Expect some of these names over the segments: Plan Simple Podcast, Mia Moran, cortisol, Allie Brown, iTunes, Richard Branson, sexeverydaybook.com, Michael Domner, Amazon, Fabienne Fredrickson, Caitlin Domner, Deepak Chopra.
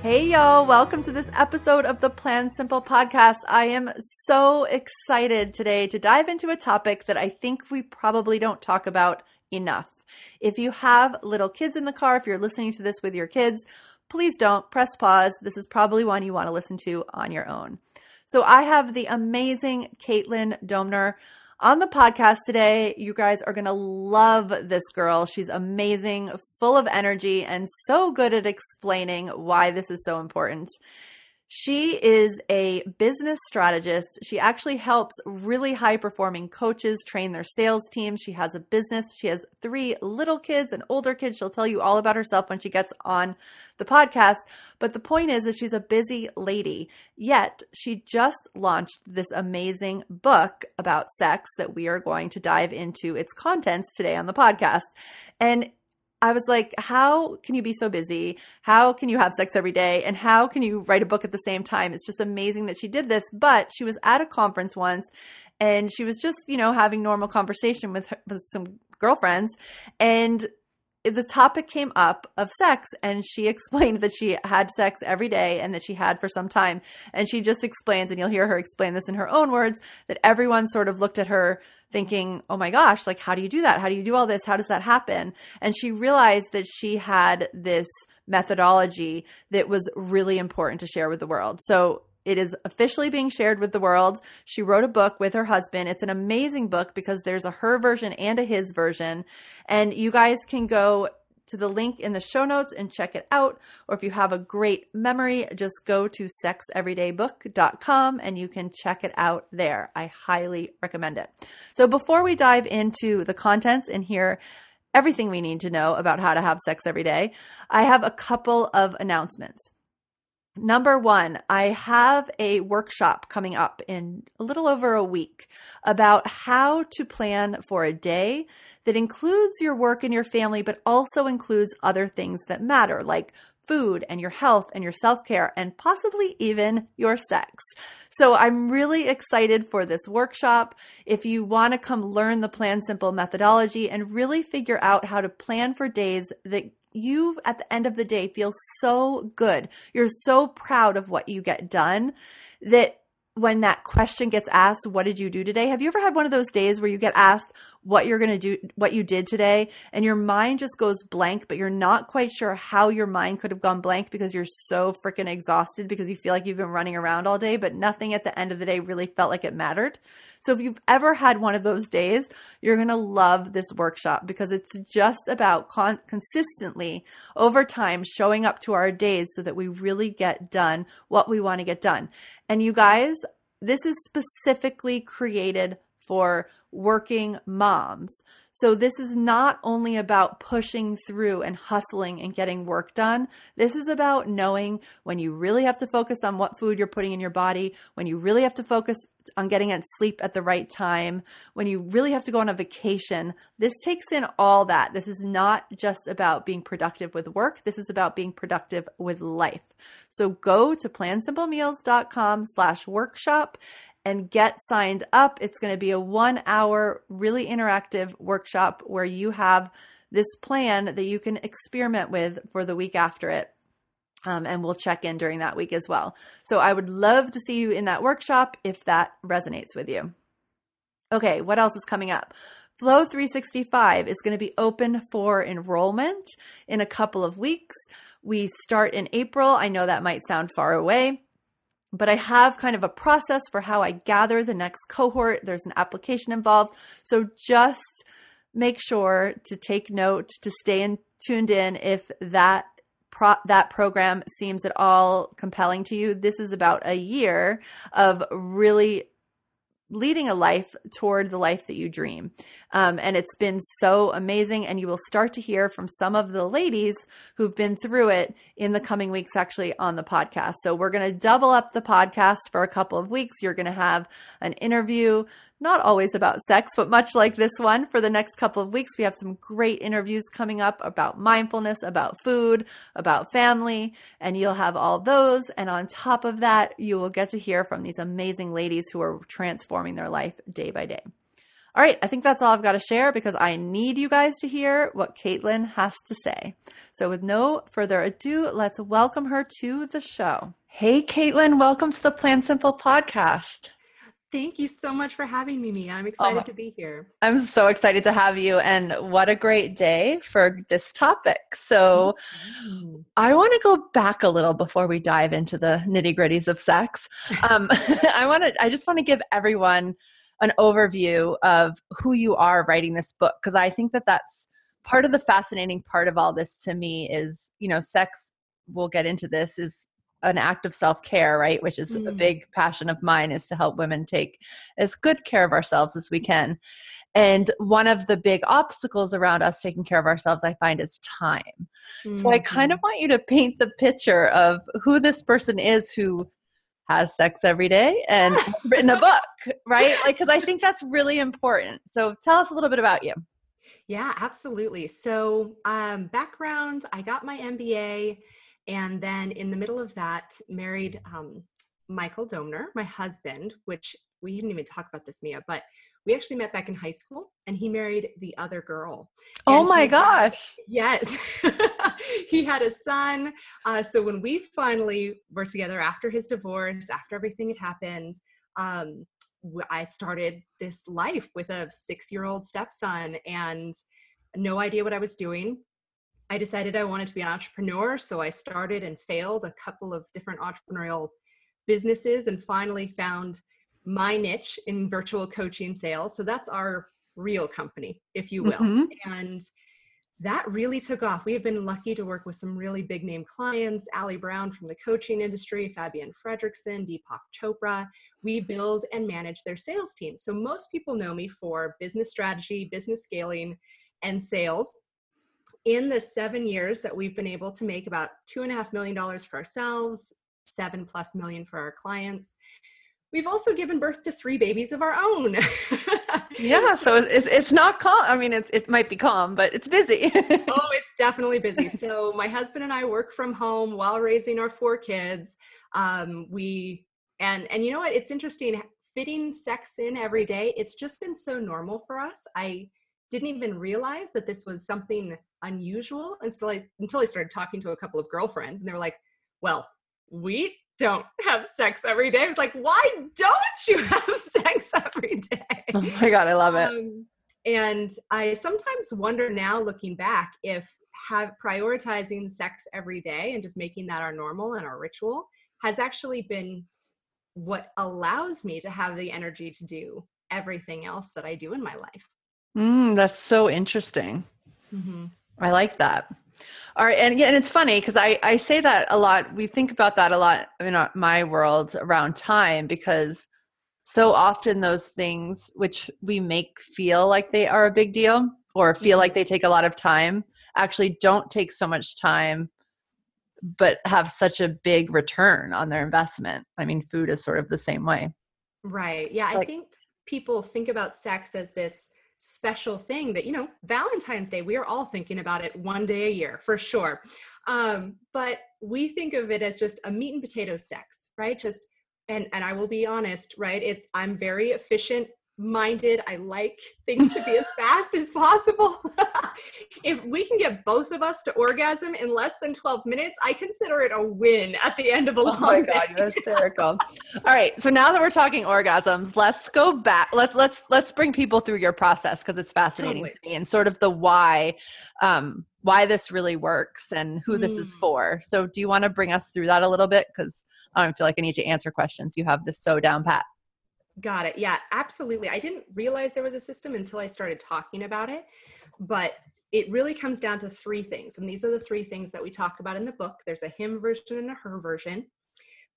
Hey, y'all. Welcome to this episode of the Plan Simple Podcast. I am so excited today to dive into a topic that I think we probably don't talk about enough. If you have little kids in the car, if you're listening to this with your kids, please don't press pause. This is probably one you want to listen to on your own. So I have the amazing Caitlin Domner on the podcast today. You guys are going to love this girl. She's amazing, full of energy, and so good at explaining why this is so important. She is a business strategist. She actually helps really high-performing coaches train their sales teams. She has a business. She has 3 little kids and older kids. She'll tell you all about herself when she gets on the podcast. But the point is she's a busy lady. Yet she just launched this amazing book about sex that we are going to dive into its contents today on the podcast. And I was like, how can you be so busy? How can you have sex every day? And how can you write a book at the same time? It's just amazing that she did this. But she was at a conference once and she was just, having normal conversation with some girlfriends. And the topic came up of sex, and she explained that she had sex every day and that she had for some time. And she just explains, and you'll hear her explain this in her own words, that everyone sort of looked at her thinking, oh my gosh, like, how do you do that? How do you do all this? How does that happen? And she realized that she had this methodology that was really important to share with the world. So it is officially being shared with the world. She wrote a book with her husband. It's an amazing book because there's a her version and a his version. And you guys can go to the link in the show notes and check it out. Or if you have a great memory, just go to sexeverydaybook.com and you can check it out there. I highly recommend it. So before we dive into the contents and hear everything we need to know about how to have sex every day, I have a couple of announcements. Number 1, I have a workshop coming up in a little over a week about how to plan for a day that includes your work and your family, but also includes other things that matter, like food and your health and your self-care and possibly even your sex. So I'm really excited for this workshop. If you want to come learn the Plan Simple methodology and really figure out how to plan for days that you, at the end of the day, feel so good. You're so proud of what you get done that when that question gets asked, what did you do today? Have you ever had one of those days where you get asked what you're going to do, what you did today, and your mind just goes blank, but you're not quite sure how your mind could have gone blank because you're so freaking exhausted because you feel like you've been running around all day, but nothing at the end of the day really felt like it mattered. So if you've ever had one of those days, you're going to love this workshop because it's just about consistently over time showing up to our days so that we really get done what we want to get done. And you guys, this is specifically created for working moms. So this is not only about pushing through and hustling and getting work done. This is about knowing when you really have to focus on what food you're putting in your body, when you really have to focus on getting at sleep at the right time, when you really have to go on a vacation. This takes in all that. This is not just about being productive with work. This is about being productive with life. So go to plansimplemeals.com/workshop and get signed up. It's going to be a 1-hour, really interactive workshop where you have this plan that you can experiment with for the week after it. And we'll check in during that week as well. So I would love to see you in that workshop if that resonates with you. Okay, what else is coming up? Flow 365 is going to be open for enrollment in a couple of weeks. We start in April. I know that might sound far away, but I have kind of a process for how I gather the next cohort. There's an application involved. So just make sure to take note, to stay tuned in if that program seems at all compelling to you. This is about a year of really leading a life toward the life that you dream. And it's been so amazing. And you will start to hear from some of the ladies who've been through it in the coming weeks, actually on the podcast. So we're going to double up the podcast for a couple of weeks. You're going to have an interview, not always about sex, but much like this one, for the next couple of weeks. We have some great interviews coming up about mindfulness, about food, about family, and you'll have all those. And on top of that, you will get to hear from these amazing ladies who are transforming their life day by day. All right, I think that's all I've got to share, because I need you guys to hear what Caitlin has to say. So with no further ado, let's welcome her to the show. Hey, Caitlin, welcome to the Plan Simple podcast. Thank you so much for having me, Mia. I'm excited to be here. I'm so excited to have you, and what a great day for this topic. So I want to go back a little before we dive into the nitty-gritties of sex. I just want to give everyone an overview of who you are writing this book, because I think that that's part of the fascinating part of all this to me is, you know, sex, we'll get into this, is an act of self-care, right? Which is a big passion of mine, is to help women take as good care of ourselves as we can. And one of the big obstacles around us taking care of ourselves, I find, is time. So I kind of want you to paint the picture of who this person is who has sex every day and written a book, right? Like, 'cause I think that's really important. So tell us a little bit about you. Yeah, absolutely. So background, I got my MBA. And then in the middle of that, married Michael Domner, my husband, which we didn't even talk about this, Mia, but we actually met back in high school, and he married the other girl. And oh my gosh. Yes. He had a son. So when we finally were together after his divorce, after everything had happened, I started this life with a 6-year-old stepson and no idea what I was doing. I decided I wanted to be an entrepreneur, so I started and failed a couple of different entrepreneurial businesses and finally found my niche in virtual coaching sales. So that's our real company, if you will. And that really took off. We have been lucky to work with some really big name clients, Allie Brown from the coaching industry, Fabienne Fredrickson, Deepak Chopra. We build and manage their sales team. So most people know me for business strategy, business scaling, and sales. In the 7 years that we've been able to make about $2.5 million for ourselves, $7+ million for our clients, we've also given birth to 3 babies of our own. Yeah, so it's not calm. I mean, it might be calm, but it's busy. Oh, it's definitely busy. So my husband and I work from home while raising our 4 kids. And you know what? It's interesting fitting sex in every day. It's just been so normal for us. I didn't even realize that this was something unusual until I started talking to a couple of girlfriends, and they were like, well, we don't have sex every day. I was like, why don't you have sex every day? Oh my God, I love it. And I sometimes wonder now, looking back, if prioritizing sex every day and just making that our normal and our ritual has actually been what allows me to have the energy to do everything else that I do in my life. That's so interesting. I like that. All right. And yeah, and it's funny because I say that a lot. We think about that a lot in my world around time, because so often those things which we make feel like they are a big deal or feel like they take a lot of time actually don't take so much time, but have such a big return on their investment. I mean, food is sort of the same way. Right. Yeah. Like, I think people think about sex as this special thing that, you know, Valentine's Day, we are all thinking about it one day a year for sure. But we think of it as just a meat and potato sex, right? Just, and I will be honest, right? I'm very efficient minded. I like things to be as fast as possible. If we can get both of us to orgasm in less than 12 minutes, I consider it a win at the end of a long day. Oh my God, you're hysterical. All right. So now that we're talking orgasms, let's go back. Let's bring people through your process, because it's fascinating to me, and sort of the why this really works and who this is for. So do you want to bring us through that a little bit? Because I don't feel like I need to answer questions. You have this so down pat. Got it. Yeah, absolutely. I didn't realize there was a system until I started talking about it, but it really comes down to 3 things. And these are the 3 things that we talk about in the book. There's a him version and a her version,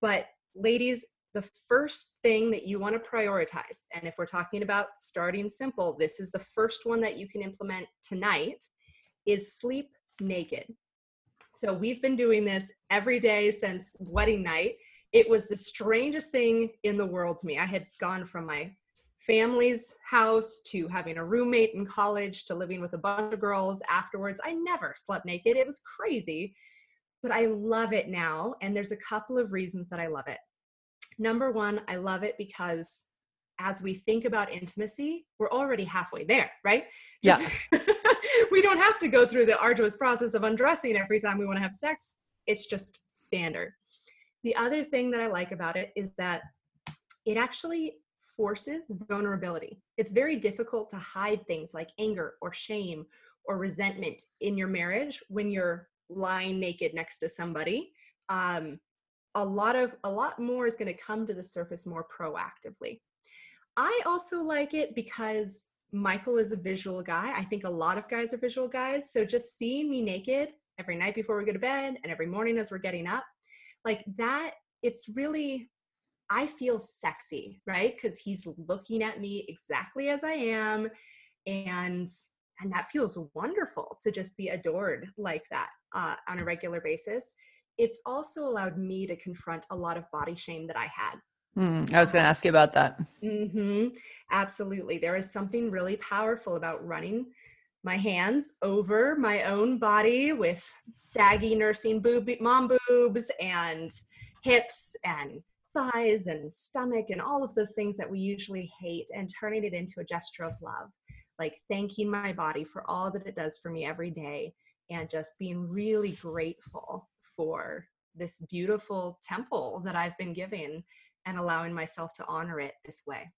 but ladies, the first thing that you want to prioritize, and if we're talking about starting simple, this is the first one that you can implement tonight, is sleep naked. So we've been doing this every day since wedding night. It was the strangest thing in the world to me. I had gone from my family's house to having a roommate in college to living with a bunch of girls afterwards. I never slept naked. It was crazy, but I love it now. And there's a couple of reasons that I love it. Number one, I love it because as we think about intimacy, we're already halfway there, right? Yeah. We don't have to go through the arduous process of undressing every time we want to have sex. It's just standard. The other thing that I like about it is that it actually forces vulnerability. It's very difficult to hide things like anger or shame or resentment in your marriage when you're lying naked next to somebody. A lot more is going to come to the surface more proactively. I also like it because Michael is a visual guy. I think a lot of guys are visual guys. So just seeing me naked every night before we go to bed and every morning as we're getting up, like that, it's really, I feel sexy, right? Because he's looking at me exactly as I am. And that feels wonderful to just be adored like that on a regular basis. It's also allowed me to confront a lot of body shame that I had. I was going to ask you about that. Mm-hmm. Absolutely. There is something really powerful about running my hands over my own body with saggy nursing mom boobs and hips and thighs and stomach and all of those things that we usually hate, and turning it into a gesture of love, like thanking my body for all that it does for me every day and just being really grateful for this beautiful temple that I've been given, and allowing myself to honor it this way.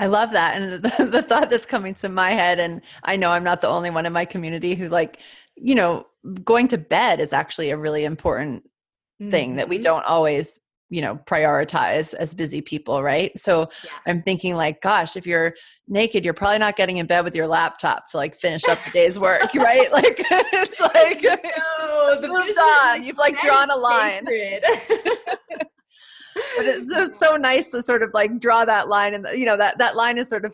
I love that. And the thought that's coming to my head, and I know I'm not the only one in my community who, like, you know, going to bed is actually a really important thing that we don't always, you know, prioritize as busy people, right? So yeah. I'm thinking, like, gosh, if you're naked, you're probably not getting in bed with your laptop to, like, finish up the day's work, right? Like, it's like, no, the moves on. You've, like, drawn a line. But it's just so nice to sort of, like, draw that line, and you know that line is sort of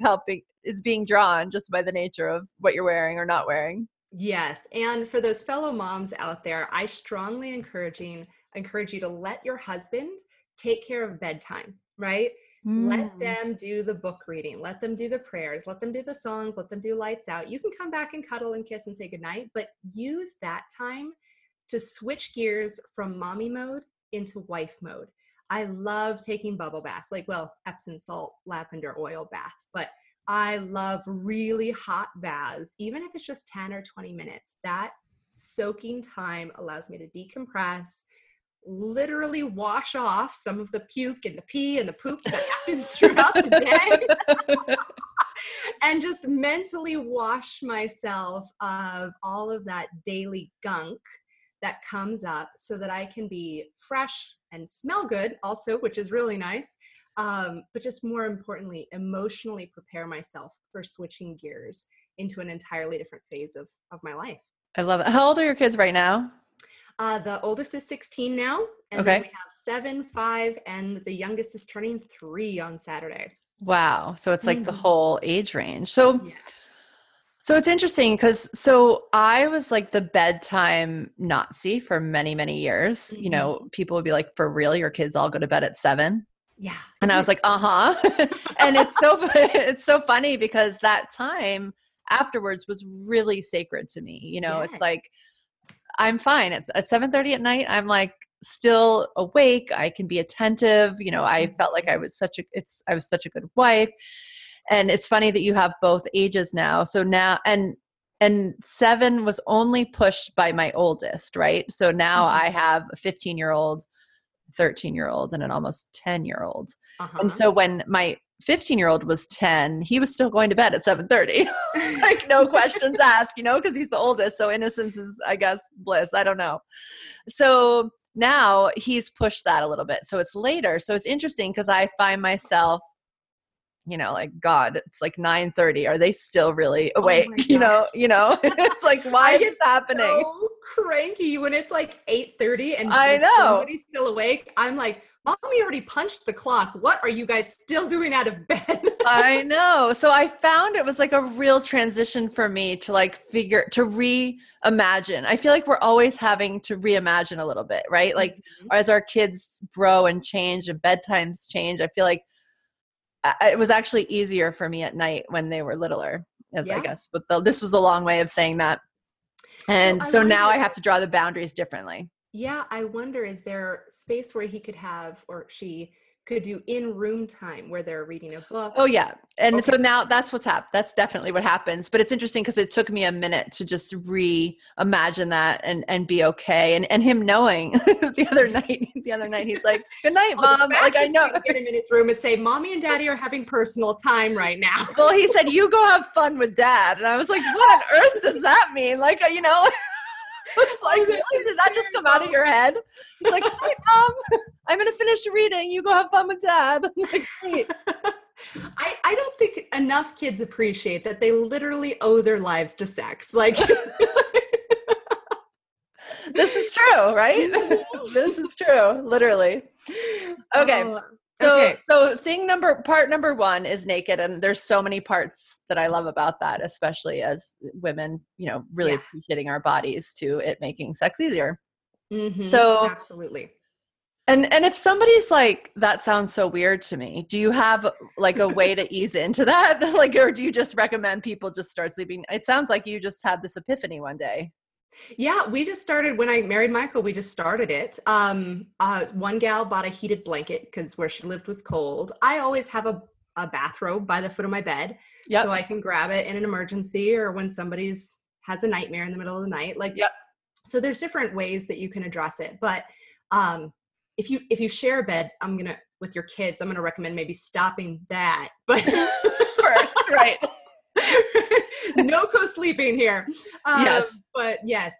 being drawn just by the nature of what you're wearing or not wearing. Yes, and for those fellow moms out there, I strongly encourage you to let your husband take care of bedtime, right? Let them do the book reading, let them do the prayers, let them do the songs, let them do lights out. You can come back and cuddle and kiss and say goodnight, but use that time to switch gears from mommy mode into wife mode. I love taking bubble baths, like, well, Epsom salt, lavender oil baths, but I love really hot baths, even if it's just 10 or 20 minutes. That soaking time allows me to decompress, literally wash off some of the puke and the pee and the poop that happened throughout the day, and just mentally wash myself of all of that daily gunk that comes up so that I can be fresh and smell good also, which is really nice. But just more importantly, emotionally prepare myself for switching gears into an entirely different phase of my life. I love it. How old are your kids right now? The oldest is 16 now. And okay. Then we have 7, 5, and the youngest is turning 3 on Saturday. Wow. So it's like the whole age range. So yeah. So it's interesting because, so I was like the bedtime Nazi for many, many years. Mm-hmm. You know, people would be like, for real, your kids all go to bed at 7? Yeah. And I was like, And it's so funny because that time afterwards was really sacred to me. You know, yes. It's like, I'm fine. It's at 7:30 at night. I'm like still awake. I can be attentive. You know, I felt like I was such a good wife. And it's funny that you have both ages now. So now, and 7 was only pushed by my oldest, right? So now I have a 15-year-old, 13-year-old, and an almost 10-year-old. And so when my 15-year-old was 10, he was still going to bed at 7:30, like no questions asked, you know, because he's the oldest. So innocence is, I guess, bliss. I don't know. So now he's pushed that a little bit. So it's later. So it's interesting because I find myself, you know, like, God, it's like 9:30. Are they still really awake? Oh, you know, it's like, why is it happening? So cranky when it's like 8:30 and I know somebody's still awake. I'm like, mommy already punched the clock. What are you guys still doing out of bed? I know. So I found it was like a real transition for me to to reimagine. I feel like we're always having to reimagine a little bit, right? Like as our kids grow and change and bedtimes change, I feel like it was actually easier for me at night when they were littler, I guess. But this was a long way of saying that. And so now I have to draw the boundaries differently. Yeah. I wonder, is there space where he could have, or she could do in room time where they're reading a book? Oh yeah. And okay. So now that's what's happened. That's definitely what happens. But it's interesting because it took me a minute to just reimagine that and be okay. And him knowing the other night, he's like, good night, mom. Like I know. Get him in his room and say, mommy and daddy are having personal time right now. Well, he said, you go have fun with dad. And I was like, what on earth does that mean? Like, you know, it's like, really? Did that just come out of your head? He's like, hey, mom, I'm going to finish reading. You go have fun with dad. I'm like, wait. I don't think enough kids appreciate that they literally owe their lives to sex. Like, this is true, right? This is true, literally. Okay. So part number one is naked. And there's so many parts that I love about that, especially as women, you know, really appreciating our bodies to it making sex easier. Mm-hmm, so absolutely. And if somebody's like, that sounds so weird to me, do you have like a way to ease into that? Like, or do you just recommend people just start sleeping? It sounds like you just had this epiphany one day. Yeah, we just started, when I married Michael, we just started it. One gal bought a heated blanket because where she lived was cold. I always have a bathrobe by the foot of my bed. Yep. So I can grab it in an emergency or when somebody's has a nightmare in the middle of the night. Like, yep. So there's different ways that you can address it. But if you share a bed, with your kids, I'm going to recommend maybe stopping that. But first, right. No co-sleeping here. Yes. But yes,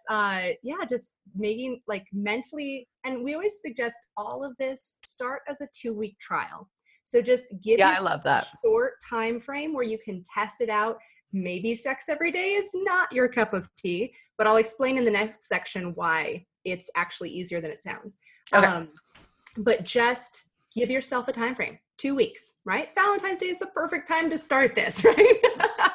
just making like mentally, and we always suggest all of this start as a 2-week trial. So just give yourself a short time frame where you can test it out. Maybe sex every day is not your cup of tea, but I'll explain in the next section why it's actually easier than it sounds. Okay. But just give yourself a time frame. 2 weeks, right? Valentine's Day is the perfect time to start this, right?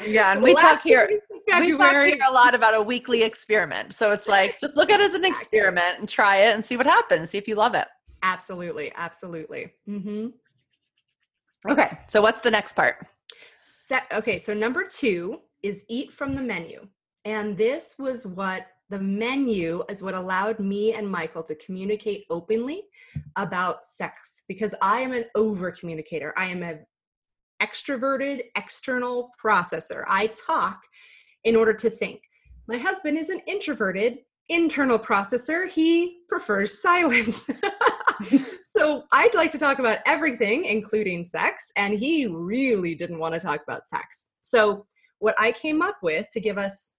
Yeah, and we talk here a lot about a weekly experiment. So it's like, just look at it as an experiment and try it and see what happens. See if you love it. Absolutely, absolutely. Mm-hmm. Okay, so what's the next part? So number 2 is eat from the menu. And this was what allowed me and Michael to communicate openly about sex, because I am an over communicator. I am an extroverted external processor. I talk in order to think. My husband is an introverted internal processor. He prefers silence. So I'd like to talk about everything, including sex. And he really didn't want to talk about sex. So what I came up with to give us,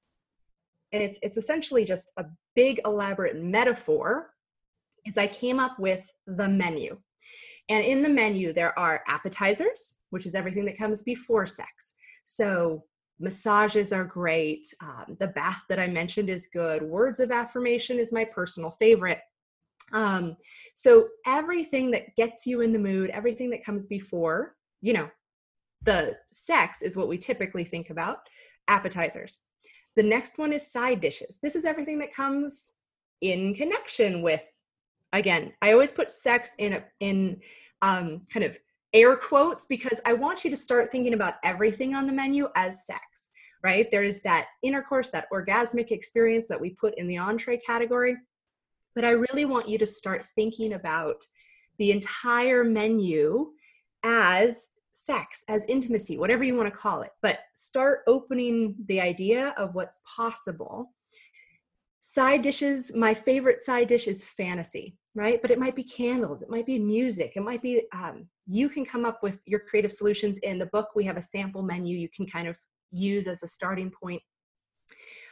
and it's essentially just a big elaborate metaphor, is I came up with the menu. And in the menu, there are appetizers, which is everything that comes before sex. So massages are great. The bath that I mentioned is good. Words of affirmation is my personal favorite. So everything that gets you in the mood, everything that comes before, you know, the sex is what we typically think about, appetizers. The next one is side dishes. This is everything that comes in connection with, again, I always put sex in kind of air quotes, because I want you to start thinking about everything on the menu as sex, right? There is that intercourse, that orgasmic experience that we put in the entree category. But I really want you to start thinking about the entire menu as sex, as intimacy, whatever you want to call it, but start opening the idea of what's possible. Side dishes, my favorite side dish is fantasy, right? But it might be candles, it might be music, it might be, you can come up with your creative solutions. In the book, we have a sample menu you can kind of use as a starting point.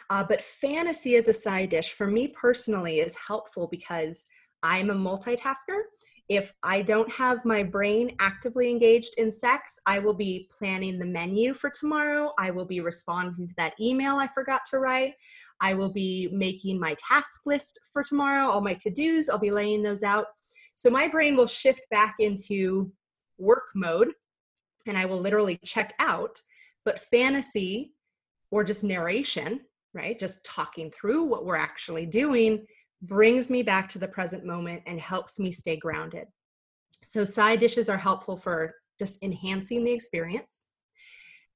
But fantasy as a side dish, for me personally, is helpful because I'm a multitasker. If I don't have my brain actively engaged in sex, I will be planning the menu for tomorrow. I will be responding to that email I forgot to write. I will be making my task list for tomorrow, all my to-dos. I'll be laying those out. So my brain will shift back into work mode and I will literally check out, but fantasy or just narration, right? Just talking through what we're actually doing brings me back to the present moment and helps me stay grounded. So side dishes are helpful for just enhancing the experience.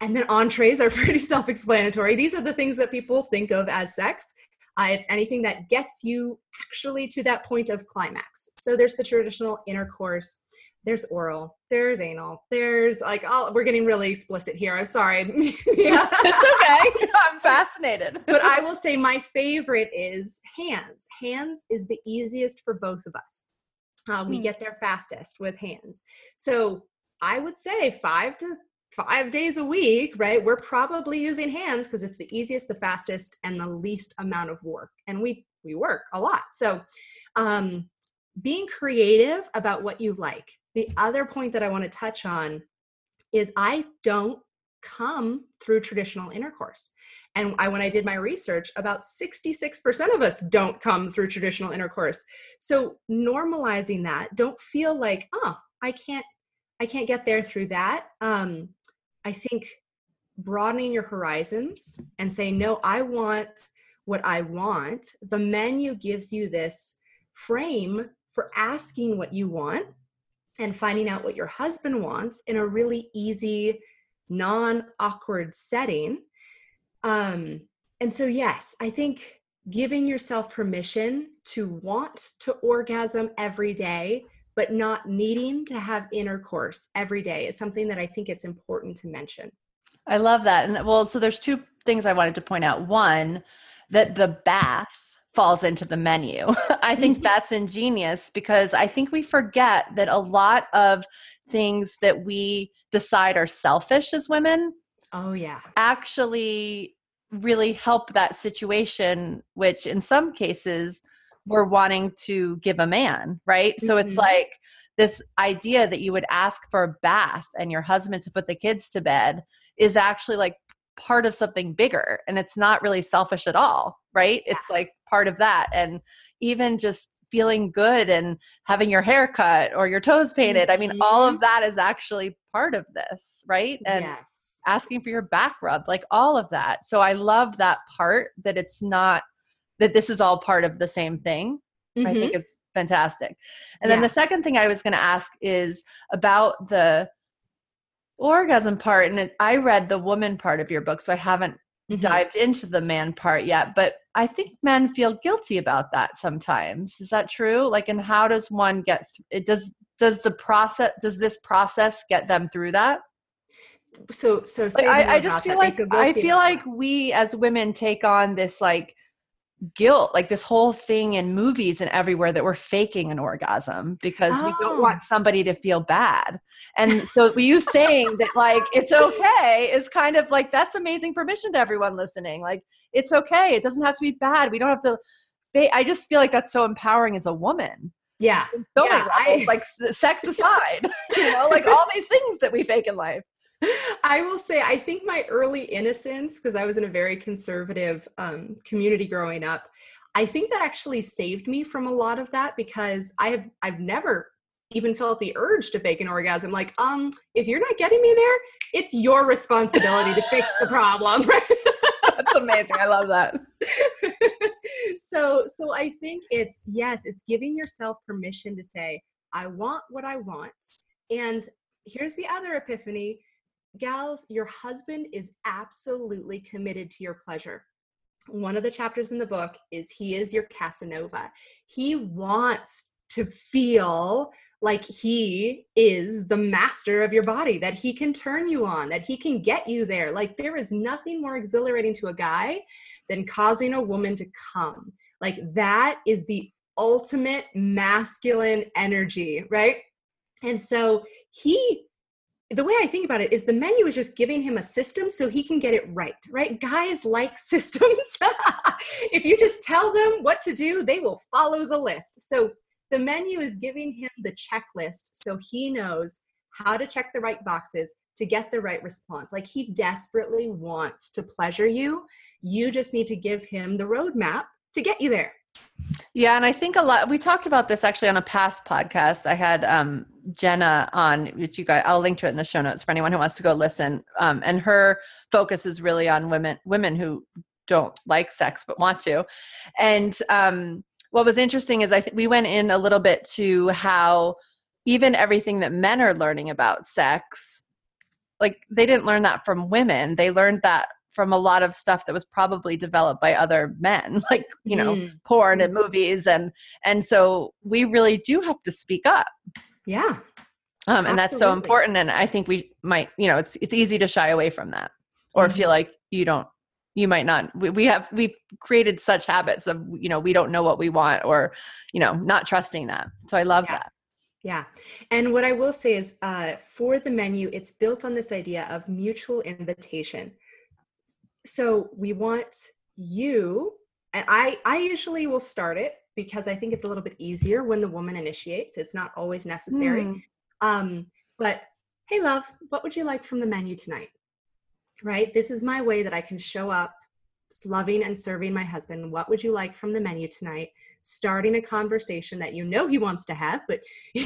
And then entrees are pretty self-explanatory. These are the things that people think of as sex. It's anything that gets you actually to that point of climax. So there's the traditional intercourse, there's oral, there's anal, there's like, oh, we're getting really explicit here. I'm sorry. Yeah. It's okay. I'm fascinated. But I will say my favorite is hands. Hands is the easiest for both of us. We get there fastest with hands. So I would say 5 to 5 days a week, right? We're probably using hands because it's the easiest, the fastest, and the least amount of work. And we work a lot. So being creative about what you like. The other point that I want to touch on is I don't come through traditional intercourse. And when I did my research, about 66% of us don't come through traditional intercourse. So normalizing that, don't feel like, oh, I can't get there through that. I think broadening your horizons and saying, no, I want what I want. The menu gives you this frame for asking what you want and finding out what your husband wants in a really easy, non-awkward setting. And so, yes, I think giving yourself permission to want to orgasm every day but not needing to have intercourse every day is something that I think it's important to mention. I love that. And well, so there's two things I wanted to point out. One, that the bath falls into the menu. I think that's ingenious because I think we forget that a lot of things that we decide are selfish as women. Oh yeah. Actually really help that situation, which in some cases we're wanting to give a man, right? Mm-hmm. So it's like this idea that you would ask for a bath and your husband to put the kids to bed is actually like part of something bigger. And it's not really selfish at all, right? Yeah. It's like part of that. And even just feeling good and having your hair cut or your toes painted. Mm-hmm. I mean, all of that is actually part of this, right? And yes. Asking for your back rub, like all of that. So I love that part that it's not that this is all part of the same thing, mm-hmm. I think is fantastic. And then the second thing I was going to ask is about the orgasm part. And I read the woman part of your book, so I haven't dived into the man part yet, but I think men feel guilty about that sometimes. Is that true? Like, and how does one get, does this process get them through that? So like, I just feel that. I feel like we as women take on this, like, guilt, like this whole thing in movies and everywhere that we're faking an orgasm because we don't want somebody to feel bad. And so you saying that like, it's okay is kind of like, that's amazing permission to everyone listening. Like, it's okay. It doesn't have to be bad. We don't have to, I just feel like that's so empowering as a woman. Yeah. In so many levels, like sex aside, you know, like all these things that we fake in life. I will say, I think my early innocence, because I was in a very conservative community growing up, I think that actually saved me from a lot of that because I've never even felt the urge to fake an orgasm. Like, if you're not getting me there, it's your responsibility to fix the problem. Right? That's amazing. I love that. So I think it's giving yourself permission to say, I want what I want. And here's the other epiphany. Gals, your husband is absolutely committed to your pleasure. One of the chapters in the book is he is your Casanova. He wants to feel like he is the master of your body, that he can turn you on, that he can get you there. Like, there is nothing more exhilarating to a guy than causing a woman to come. Like, that is the ultimate masculine energy, right? And so the way I think about it is the menu is just giving him a system so he can get it right? Guys like systems. If you just tell them what to do, they will follow the list. So the menu is giving him the checklist so he knows how to check the right boxes to get the right response. Like, he desperately wants to pleasure you. You just need to give him the roadmap to get you there. Yeah. And I think a lot, we talked about this actually on a past podcast. I had Jenna on, which you guys, I'll link to it in the show notes for anyone who wants to go listen. And her focus is really on women who don't like sex, but want to. And what was interesting is I think we went in a little bit to how even everything that men are learning about sex, like they didn't learn that from women. They learned that from a lot of stuff that was probably developed by other men, like, you know, porn and movies. And so we really do have to speak up. Yeah. And that's so important. And I think we might, you know, it's easy to shy away from that or feel like we've created such habits of, you know, we don't know what we want or, you know, not trusting that. So I love that. Yeah. And what I will say is for the menu, it's built on this idea of mutual invitation. So we want you, and I usually will start it because I think it's a little bit easier when the woman initiates. It's not always necessary. But hey, love, what would you like from the menu tonight? Right? This is my way that I can show up loving and serving my husband. What would you like from the menu tonight? Starting a conversation that you know he wants to have, but he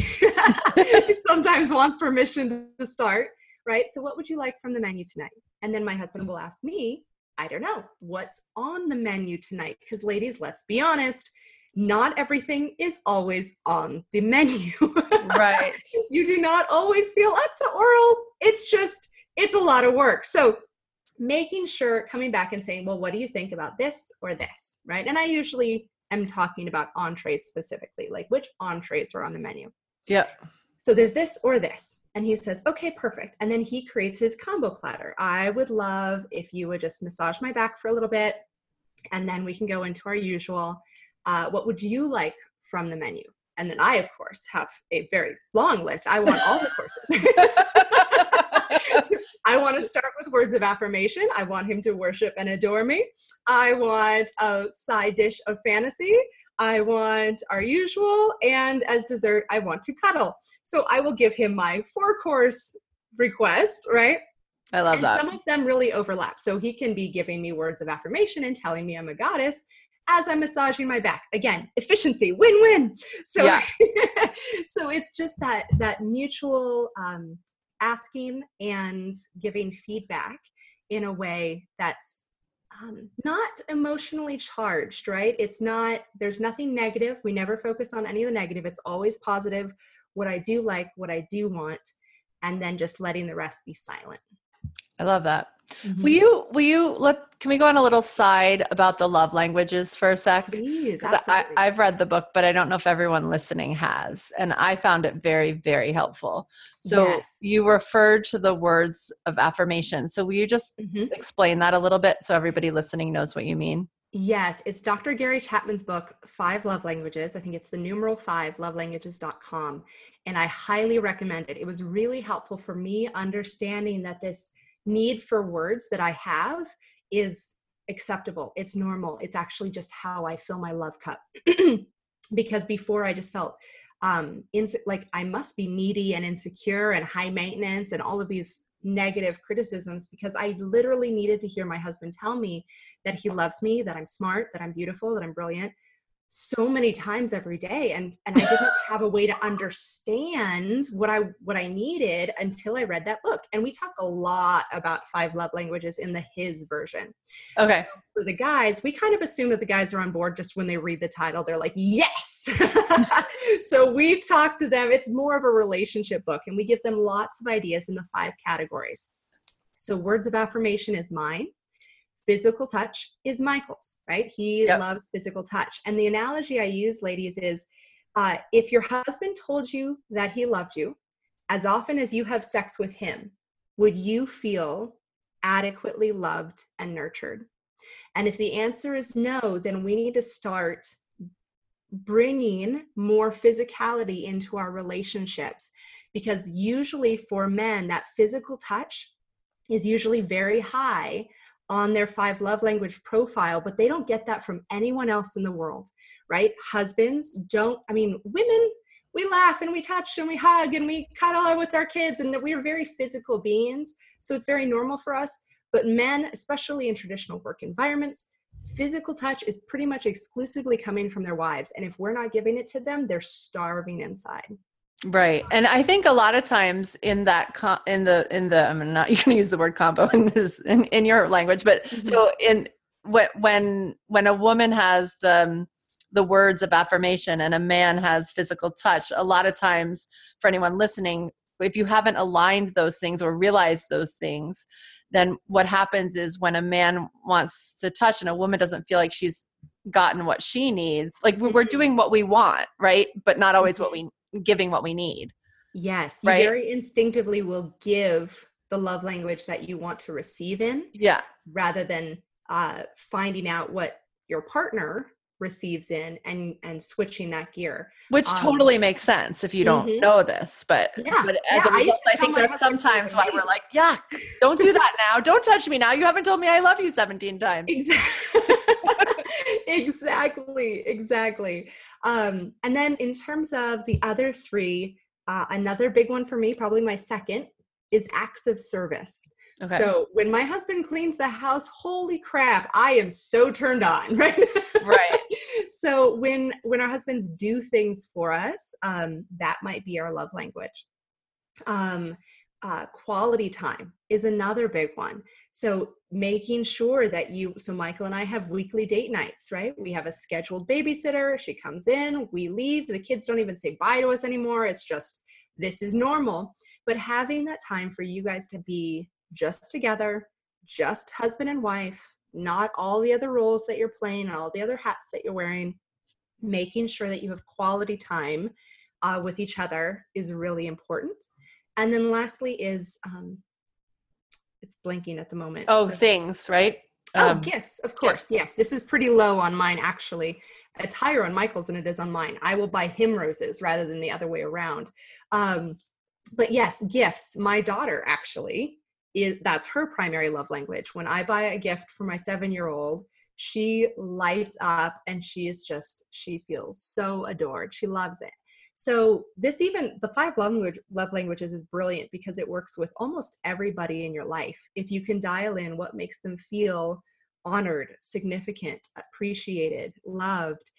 sometimes wants permission to start. Right? So what would you like from the menu tonight? And then my husband will ask me, I don't know, what's on the menu tonight? Because ladies, let's be honest, not everything is always on the menu. Right. You do not always feel up to oral. It's just, it's a lot of work. So making sure, coming back and saying, well, what do you think about this or this? Right. And I usually am talking about entrees specifically, like which entrees were on the menu. Yeah. So there's this or this. And he says, okay, perfect. And then he creates his combo platter. I would love if you would just massage my back for a little bit. And then we can go into our usual, what would you like from the menu? And then I, of course, have a very long list. I want all the courses. I want to start with words of affirmation. I want him to worship and adore me. I want a side dish of fantasy. I want our usual, and as dessert, I want to cuddle. So I will give him my 4-course request, right? I love that. Some of them really overlap. So he can be giving me words of affirmation and telling me I'm a goddess as I'm massaging my back. Again, efficiency, win-win. So, yeah. So it's just that mutual asking and giving feedback in a way that's not emotionally charged, right? It's not, there's nothing negative. We never focus on any of the negative. It's always positive. What I do like, what I do want, and then just letting the rest be silent. I love that. Mm-hmm. Can we go on a little side about the love languages for a sec? Please, absolutely. I've read the book, but I don't know if everyone listening has, and I found it very, very helpful. So You referred to the words of affirmation. So will you just explain that a little bit so everybody listening knows what you mean? Yes. It's Dr. Gary Chapman's book, 5 Love Languages. I think it's the numeral 5, lovelanguages.com. And I highly recommend it. It was really helpful for me understanding that this need for words that I have is acceptable. It's normal. It's actually just how I fill my love cup. Because before I just felt like I must be needy and insecure and high maintenance and all of these negative criticisms because I literally needed to hear my husband tell me that he loves me, that I'm smart, that I'm beautiful, that I'm brilliant so many times every day. And I didn't have a way to understand what I needed until I read that book. And we talk a lot about 5 love languages in the his version. Okay. So for the guys, we kind of assume that the guys are on board just when they read the title, they're like, yes. So we talk to them. It's more of a relationship book and we give them lots of ideas in the 5 categories. So words of affirmation is mine. Physical touch is Michael's, right? He loves physical touch. And the analogy I use, ladies, is if your husband told you that he loved you, as often as you have sex with him, would you feel adequately loved and nurtured? And if the answer is no, then we need to start bringing more physicality into our relationships. Because usually for men, that physical touch is usually very high on their 5 love language profile, but they don't get that from anyone else in the world, right? Husbands don't, women, we laugh and we touch and we hug and we cuddle with our kids and we are very physical beings. So it's very normal for us, but men, especially in traditional work environments, Physical touch is pretty much exclusively coming from their wives. And if we're not giving it to them, they're starving inside. Right. And I think a lot of times in that, I'm not going to use the word combo in your language, but so when a woman has the words of affirmation and a man has physical touch, a lot of times for anyone listening, if you haven't aligned those things or realized those things, then what happens is when a man wants to touch and a woman doesn't feel like she's gotten what she needs, like we're doing what we want, right? But not always giving what we need. Yes. You very instinctively will give the love language that you want to receive in. Yeah. Rather than finding out what your partner receives in and switching that gear. Which totally makes sense if you don't know this, but as a result, I think that's sometimes why we're like, yeah, don't do that now. Don't touch me now. You haven't told me I love you 17 times. Exactly. And then in terms of the other three, another big one for me, probably my second, is acts of service. Okay. So when my husband cleans the house, holy crap, I am so turned on, right? Right. So when our husbands do things for us, that might be our love language. Quality time is another big one. So making sure that Michael and I have weekly date nights, right? We have a scheduled babysitter. She comes in, we leave. The kids don't even say bye to us anymore. It's just, this is normal. But having that time for you guys to be just together, just husband and wife, not all the other roles that you're playing and all the other hats that you're wearing, making sure that you have quality time with each other is really important. And then lastly is, it's blanking at the moment. Things, right? Gifts, of course. Yes. This is pretty low on mine, actually. It's higher on Michael's than it is on mine. I will buy him roses rather than the other way around. But yes, gifts. My daughter, actually, that's her primary love language. When I buy a gift for my 7-year-old, she lights up and she feels so adored. She loves it. So the 5 love languages is brilliant because it works with almost everybody in your life. If you can dial in what makes them feel honored, significant, appreciated, loved,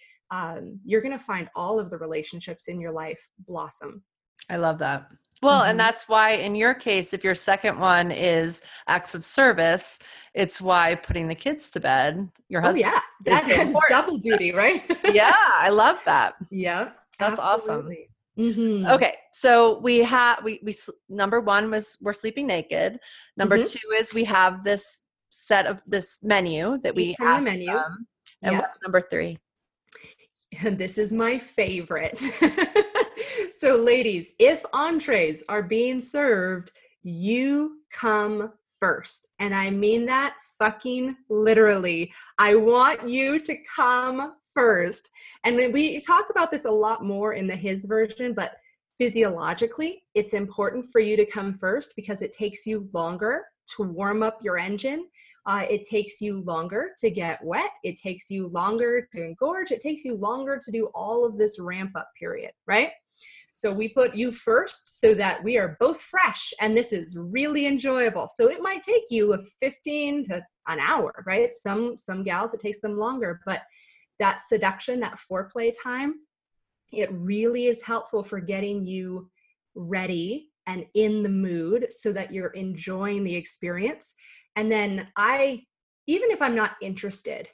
you're going to find all of the relationships in your life blossom. I love that. Well, and that's why in your case, if your second one is acts of service, it's why putting the kids to bed, your husband. Oh, yeah. That is double duty, right? Yeah. I love that. Yeah. That's absolutely awesome. Mm-hmm. Okay. So we number one was we're sleeping naked. Number two is we have this set of this menu that we ask them. And what's number three? And this is my favorite. So ladies, if entrees are being served, you come first. And I mean that fucking literally. I want you to come first. And we talk about this a lot more in the his version, but physiologically, it's important for you to come first because it takes you longer to warm up your engine. It takes you longer to get wet. It takes you longer to engorge. It takes you longer to do all of this ramp up period, right? So we put you first so that we are both fresh and this is really enjoyable. So it might take you 15 to an hour, right? Some gals, it takes them longer, but that seduction, that foreplay time, it really is helpful for getting you ready and in the mood so that you're enjoying the experience. And then even if I'm not interested,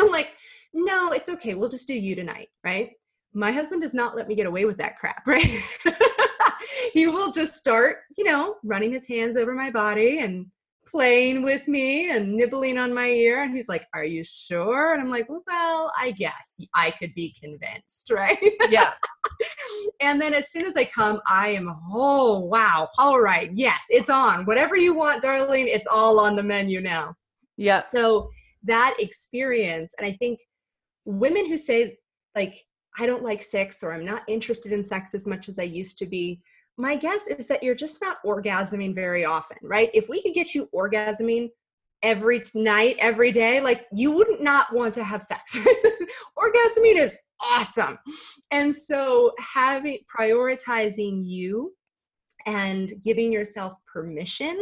I'm like, no, it's okay. We'll just do you tonight, right? My husband does not let me get away with that crap, right? He will just start, running his hands over my body and playing with me and nibbling on my ear. And he's like, are you sure? And I'm like, well, I guess I could be convinced, right? Yeah. And then as soon as I come, I am, oh, wow. All right. Yes, it's on. Whatever you want, darling, it's all on the menu now. Yeah. So that experience, and I think women who say like, I don't like sex, or I'm not interested in sex as much as I used to be. My guess is that you're just not orgasming very often, right? If we could get you orgasming every night, every day, like you wouldn't not want to have sex. Orgasming is awesome. And so prioritizing you and giving yourself permission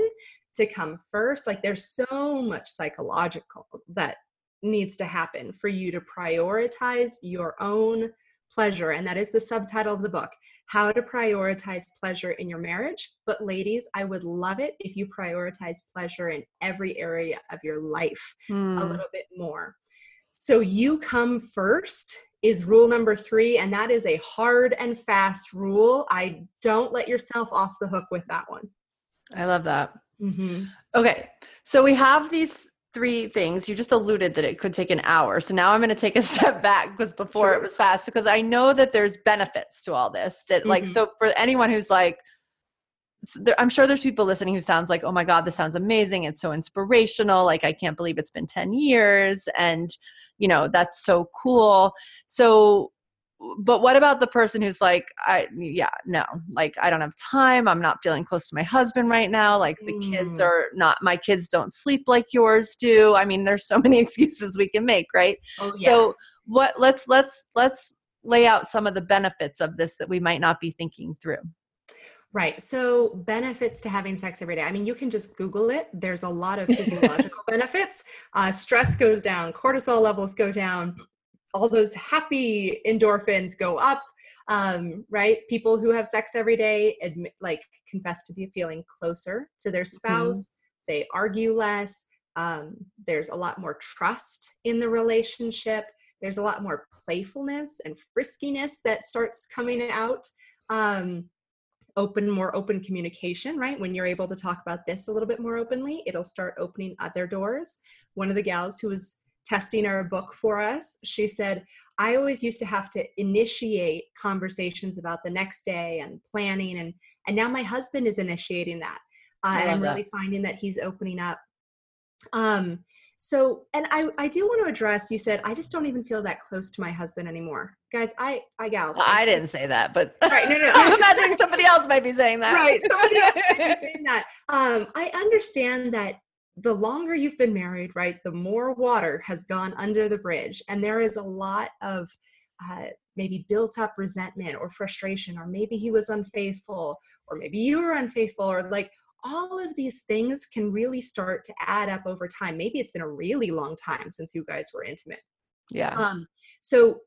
to come first, like there's so much psychological that needs to happen for you to prioritize your own pleasure. And that is the subtitle of the book, How to Prioritize Pleasure in Your Marriage. But ladies, I would love it if you prioritize pleasure in every area of your life a little bit more. So you come first is rule number 3. And that is a hard and fast rule. I don't let yourself off the hook with that one. I love that. Mm-hmm. Okay. So we have these 3 things. You just alluded that it could take an hour. So now I'm going to take a step back because before it was fast, because I know that there's benefits to all this that like, so for anyone who's like, I'm sure there's people listening who sounds like, oh my God, this sounds amazing. It's so inspirational. Like, I can't believe it's been 10 years and you know, that's so cool. So, but what about the person who's like, I don't have time. I'm not feeling close to my husband right now. Like the kids are not, my kids don't sleep like yours do. I mean, there's so many excuses we can make, right? Oh, yeah. So what, let's lay out some of the benefits of this that we might not be thinking through. Right. So benefits to having sex every day. I mean, you can just Google it. There's a lot of physiological benefits. Stress goes down, cortisol levels go down, all those happy endorphins go up, right? People who have sex every day confess to be feeling closer to their spouse. They argue less. There's a lot more trust in the relationship. There's a lot more playfulness and friskiness that starts coming out. More open communication, right? When you're able to talk about this a little bit more openly, it'll start opening other doors. One of the gals who was testing our book for us, she said, I always used to have to initiate conversations about the next day and planning. And now my husband is initiating that. I'm really finding that he's opening up. So I do want to address, you said, I just don't even feel that close to my husband anymore. Guys, gals. Well, I didn't say that, but right, no. I'm imagining somebody else might be saying that. Right. Somebody else might be saying that. I understand that the longer you've been married, right, the more water has gone under the bridge. And there is a lot of maybe built up resentment or frustration, or maybe he was unfaithful, or maybe you were unfaithful, or like, all of these things can really start to add up over time. Maybe it's been a really long time since you guys were intimate. Yeah. So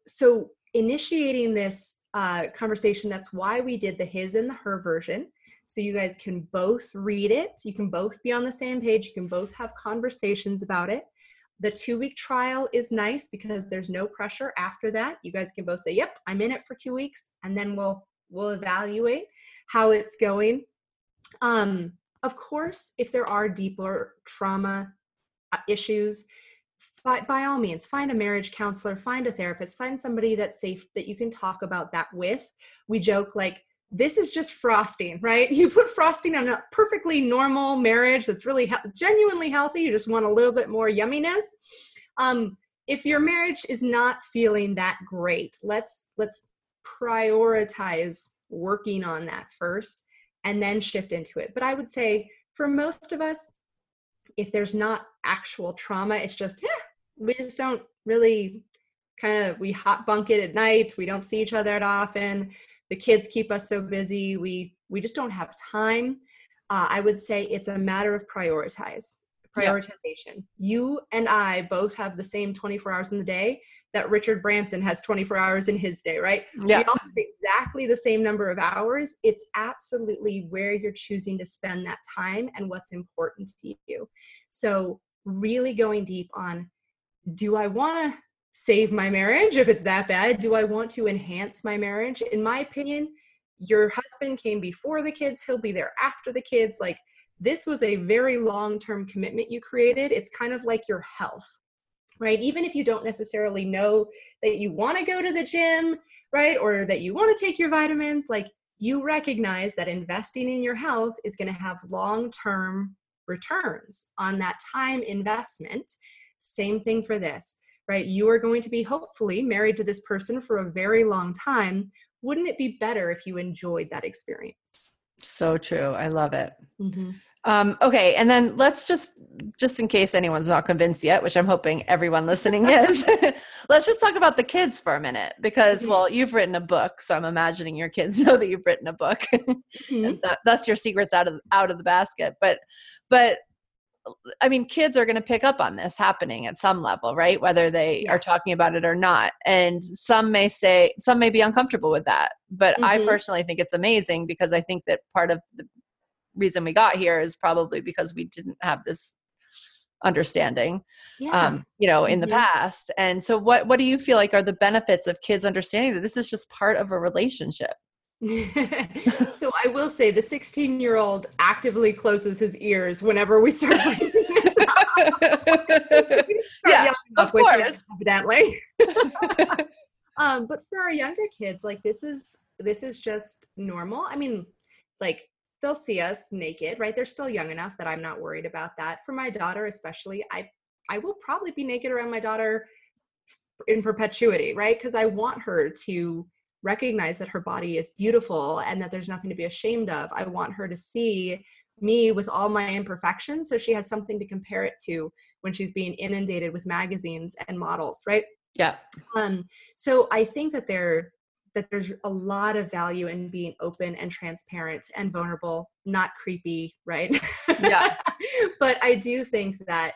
initiating this conversation, that's why we did the his and the her version. So you guys can both read it. You can both be on the same page. You can both have conversations about it. The 2-week trial is nice because there's no pressure after that. You guys can both say, yep, I'm in it for 2 weeks. And then we'll evaluate how it's going. Of course, if there are deeper trauma issues, by all means, find a marriage counselor, find a therapist, find somebody that's safe that you can talk about that with. We joke like, this is just frosting, right? You put frosting on a perfectly normal marriage that's really genuinely healthy. You just want a little bit more yumminess. If your marriage is not feeling that great, let's prioritize working on that first, and then shift into it. But I would say for most of us, if there's not actual trauma, it's just, we just don't really we hot bunk it at night. We don't see each other that often. The kids keep us so busy. We just don't have time. I would say it's a matter of prioritization. Yeah. You and I both have the same 24 hours in the day that Richard Branson has 24 hours in his day, right? Yeah. We all have exactly the same number of hours. It's absolutely where you're choosing to spend that time and what's important to you. So really going deep on, do I want to save my marriage if it's that bad? Do I want to enhance my marriage? In my opinion, your husband came before the kids. He'll be there after the kids. Like, this was a very long-term commitment you created. It's kind of like your health, right? Even if you don't necessarily know that you want to go to the gym, right? Or that you want to take your vitamins, like you recognize that investing in your health is going to have long-term returns on that time investment. Same thing for this, right? You are going to be hopefully married to this person for a very long time. Wouldn't it be better if you enjoyed that experience? So true. I love it. Mm-hmm. Okay. And then let's just in case anyone's not convinced yet, which I'm hoping everyone listening is, let's just talk about the kids for a minute because, well, you've written a book. So I'm imagining your kids know that you've written a book. And that's your secrets out of the basket. But I mean, kids are going to pick up on this happening at some level, right? Whether they are talking about it or not. And some may say, some may be uncomfortable with that. But I personally think it's amazing, because I think that part of the reason we got here is probably because we didn't have this understanding, you know, in the past. And so what do you feel like are the benefits of kids understanding that this is just part of a relationship? So I will say the 16-year-old actively closes his ears whenever we start bringing this up. Yeah, of course. Evidently. But for our younger kids, like this is just normal. I mean, like they'll see us naked, right? They're still young enough that I'm not worried about that. For my daughter, especially, I will probably be naked around my daughter in perpetuity, right? Because I want her to recognize that her body is beautiful and that there's nothing to be ashamed of. I want her to see me with all my imperfections, so she has something to compare it to when she's being inundated with magazines and models, right? Yeah. So I think that there's a lot of value in being open and transparent and vulnerable, not creepy, right? Yeah. But I do think that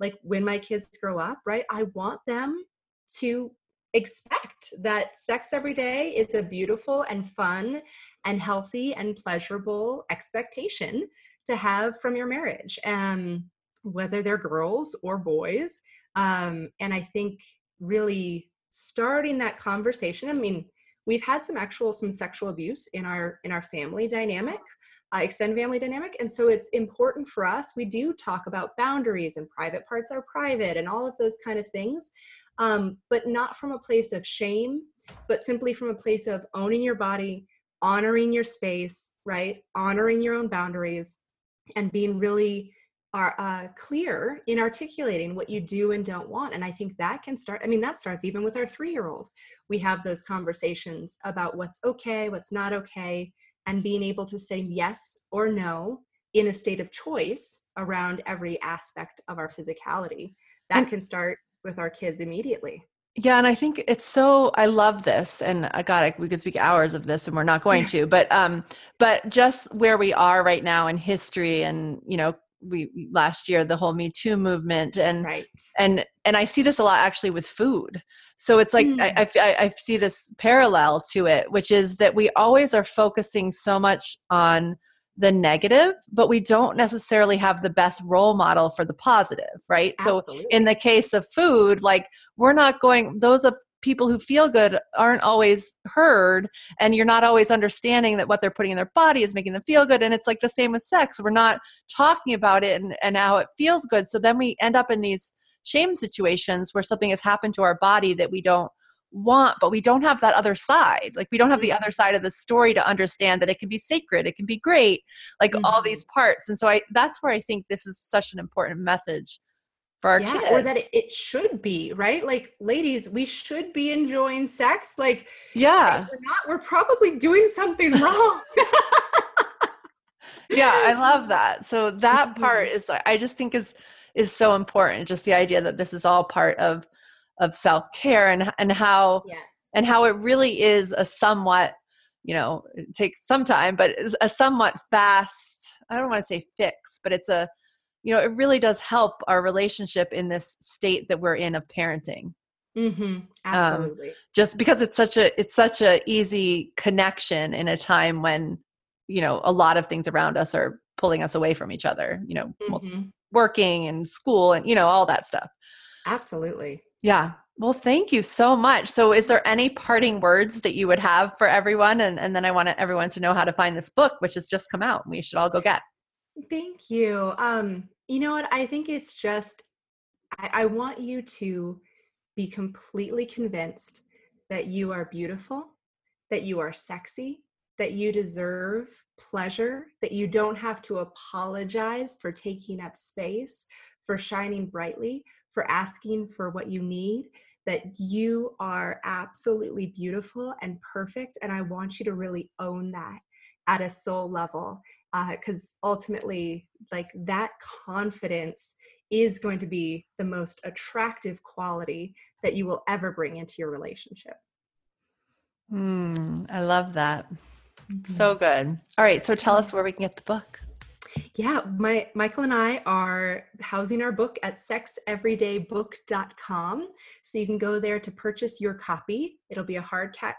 like when my kids grow up, right, I want them to expect that sex every day is a beautiful and fun and healthy and pleasurable expectation to have from your marriage, whether they're girls or boys. And I think really starting that conversation, I mean, we've had some sexual abuse in our family dynamic, extended family dynamic. And so it's important for us. We do talk about boundaries and private parts are private and all of those kind of things. But not from a place of shame, but simply from a place of owning your body, honoring your space, right? Honoring your own boundaries and being really clear in articulating what you do and don't want. And I think that can start, I mean, that starts even with our 3-year-old. We have those conversations about what's okay, what's not okay, and being able to say yes or no in a state of choice around every aspect of our physicality. That can start with our kids immediately. Yeah. And I think I love this, and we could speak hours of this and we're not going to, but just where we are right now in history, and, you know, we last year, the whole Me Too movement, and, right. and I see this a lot actually with food. So it's like, I see this parallel to it, which is that we always are focusing so much on the negative, but we don't necessarily have the best role model for the positive, right? Absolutely. So in the case of food, like those of people who feel good aren't always heard, and you're not always understanding that what they're putting in their body is making them feel good. And it's like the same with sex. We're not talking about it and how it feels good. So then we end up in these shame situations where something has happened to our body that we don't want, but we don't have that other side. Like we don't have the other side of the story to understand that it can be sacred, it can be great, like all these parts. And so that's where I think this is such an important message for our kids. Or that it should be, right? Like, ladies, we should be enjoying sex. Like, if we're not, we're probably doing something wrong. Yeah, I love that. So that part is, I just think is so important. Just the idea that this is all part of self-care and how, and how it really is a somewhat, you know, it takes some time, but it's a somewhat fast, I don't want to say fix, but it's a, you know, it really does help our relationship in this state that we're in of parenting. Absolutely. Just because it's such a easy connection in a time when, you know, a lot of things around us are pulling us away from each other, you know, working and school and, you know, all that stuff. Absolutely. Yeah. Well, thank you so much. So is there any parting words that you would have for everyone? And then I want everyone to know how to find this book, which has just come out and we should all go get. Thank you. You know what? I think it's just, I want you to be completely convinced that you are beautiful, that you are sexy, that you deserve pleasure, that you don't have to apologize for taking up space, for shining brightly, for asking for what you need, that you are absolutely beautiful and perfect. And I want you to really own that at a soul level. 'Cause ultimately, like, that confidence is going to be the most attractive quality that you will ever bring into your relationship. I love that. So good. All right. So tell us where we can get the book. Yeah, Michael and I are housing our book at sexeverydaybook.com. So you can go there to purchase your copy. It'll be a hardback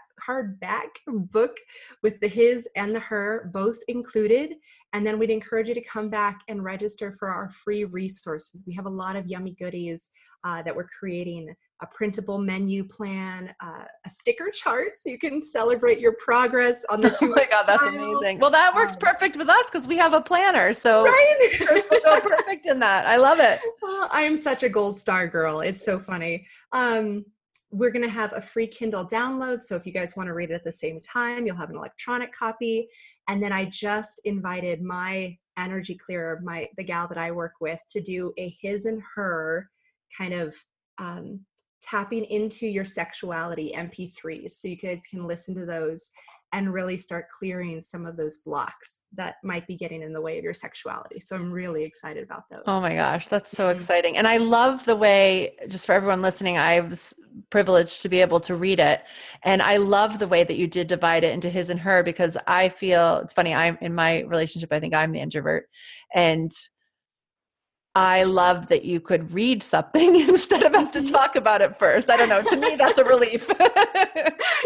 book with the his and the her both included. And then we'd encourage you to come back and register for our free resources. We have a lot of yummy goodies that we're creating, a printable menu plan, a sticker chart so you can celebrate your progress on the Oh my God, that's amazing. Well, that works perfect with us because we have a planner. So right? We're so perfect in that. I love it. Well, I am such a gold star girl. It's so funny. We're going to have a free Kindle download. So if you guys want to read it at the same time, you'll have an electronic copy. And then I just invited my energy clearer, the gal that I work with, to do a his and her kind of tapping into your sexuality MP3s. So you guys can listen to those and really start clearing some of those blocks that might be getting in the way of your sexuality. So I'm really excited about those. Oh my gosh, that's so exciting. And I love the way, just for everyone listening, I was privileged to be able to read it. And I love the way that you did divide it into his and her, because I feel, it's funny, I'm in my relationship, I think I'm the introvert. And I love that you could read something instead of have to talk about it first. I don't know. To me, that's a relief.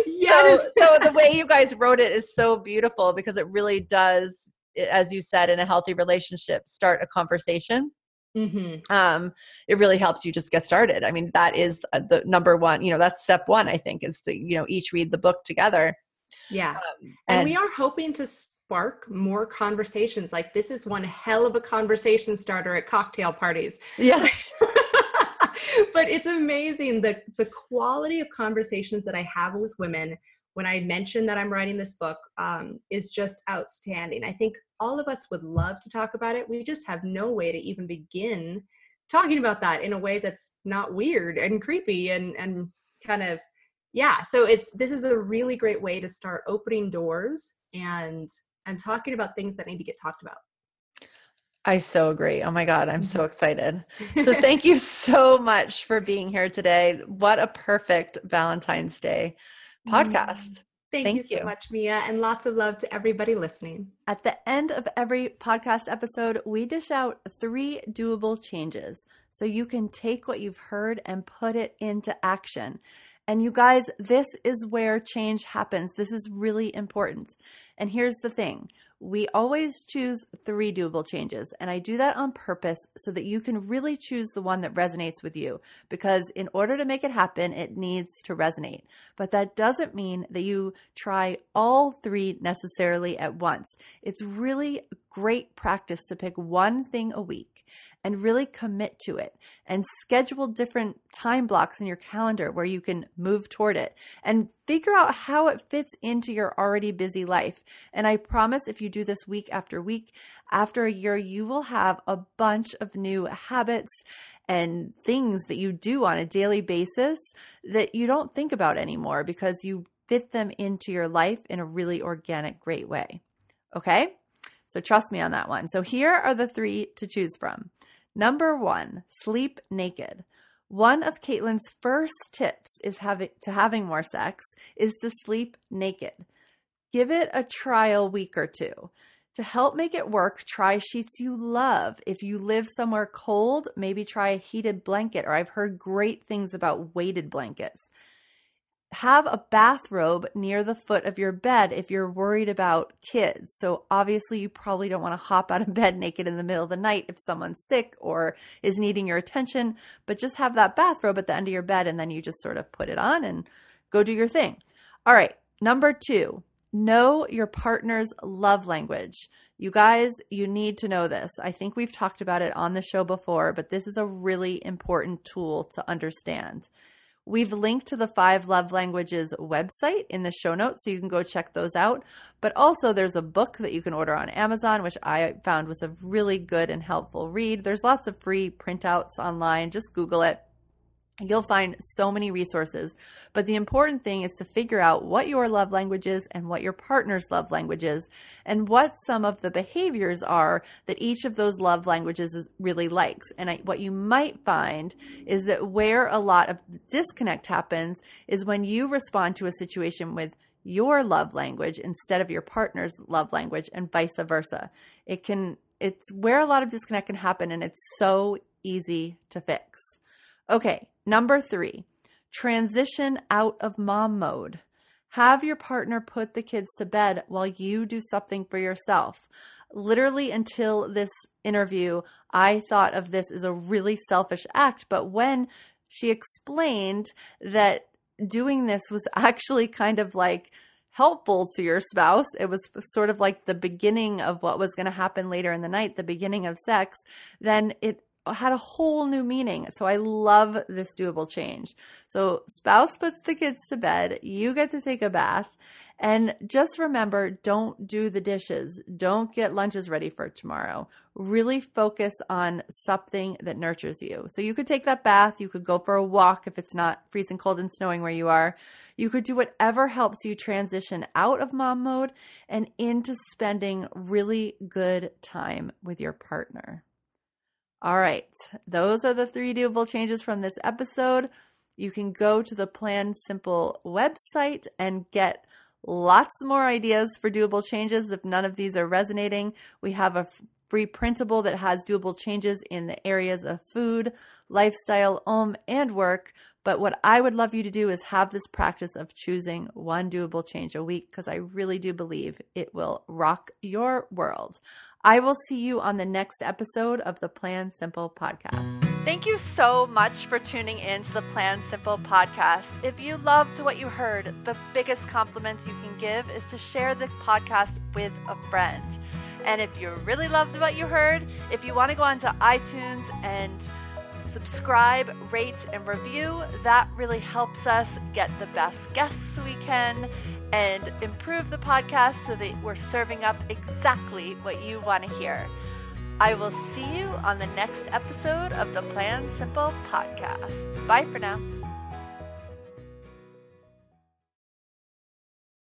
Yes. So the way you guys wrote it is so beautiful, because it really does, as you said, in a healthy relationship, start a conversation. Mm-hmm. It really helps you just get started. I mean, that is the number one, that's step one, I think, is to, each read the book together. Yeah. And we are hoping to spark more conversations. Like, this is one hell of a conversation starter at cocktail parties. Yes. But it's amazing the quality of conversations that I have with women when I mention that I'm writing this book is just outstanding. I think all of us would love to talk about it. We just have no way to even begin talking about that in a way that's not weird and creepy and kind of, yeah. So this is a really great way to start opening doors and talking about things that need to get talked about. I so agree. Oh my God, I'm so excited. So thank you so much for being here today. What a perfect Valentine's Day podcast. Thank you so much, Mia, and lots of love to everybody listening. At the end of every podcast episode, we dish out 3 doable changes so you can take what you've heard and put it into action. And you guys, this is where change happens. This is really important. And here's the thing. We always choose 3 doable changes. And I do that on purpose so that you can really choose the one that resonates with you. Because in order to make it happen, it needs to resonate. But that doesn't mean that you try all 3 necessarily at once. It's really great practice to pick one thing a week and really commit to it and schedule different time blocks in your calendar where you can move toward it and figure out how it fits into your already busy life. And I promise if you do this week after week, after a year, you will have a bunch of new habits and things that you do on a daily basis that you don't think about anymore because you fit them into your life in a really organic, great way. Okay? So trust me on that one. So here are the 3 to choose from. Number 1, sleep naked. One of Caitlin's first tips to having more sex is to sleep naked. Give it a trial week or 2. To help make it work, try sheets you love. If you live somewhere cold, maybe try a heated blanket, or I've heard great things about weighted blankets. Have a bathrobe near the foot of your bed if you're worried about kids. So obviously you probably don't want to hop out of bed naked in the middle of the night if someone's sick or is needing your attention, but just have that bathrobe at the end of your bed and then you just sort of put it on and go do your thing. All right. Number 2, know your partner's love language. You guys, you need to know this. I think we've talked about it on the show before, but this is a really important tool to understand. We've linked to the 5 Love Languages website in the show notes, so you can go check those out. But also there's a book that you can order on Amazon, which I found was a really good and helpful read. There's lots of free printouts online. Just Google it. You'll find so many resources. But the important thing is to figure out what your love language is and what your partner's love language is and what some of the behaviors are that each of those love languages really likes. And what you might find is that where a lot of disconnect happens is when you respond to a situation with your love language instead of your partner's love language and vice versa. It can It's where a lot of disconnect can happen, and it's so easy to fix. Okay, number 3, transition out of mom mode. Have your partner put the kids to bed while you do something for yourself. Literally until this interview, I thought of this as a really selfish act, but when she explained that doing this was actually kind of like helpful to your spouse, it was sort of like the beginning of what was going to happen later in the night, the beginning of sex, then it had a whole new meaning. So I love this doable change. So spouse puts the kids to bed, you get to take a bath, and just remember, don't do the dishes. Don't get lunches ready for tomorrow. Really focus on something that nurtures you. So you could take that bath. You could go for a walk if it's not freezing cold and snowing where you are. You could do whatever helps you transition out of mom mode and into spending really good time with your partner. All right, those are the 3 doable changes from this episode. You can go to the Plan Simple website and get lots more ideas for doable changes if none of these are resonating. We have a free printable that has doable changes in the areas of food, lifestyle, home, and work. But what I would love you to do is have this practice of choosing 1 doable change a week, because I really do believe it will rock your world. I will see you on the next episode of the Plan Simple Podcast. Thank you so much for tuning in to the Plan Simple Podcast. If you loved what you heard, the biggest compliment you can give is to share the podcast with a friend. And if you really loved what you heard, if you want to go onto iTunes and subscribe, rate, and review. That really helps us get the best guests we can and improve the podcast so that we're serving up exactly what you want to hear. I will see you on the next episode of the Plan Simple Podcast. Bye for now.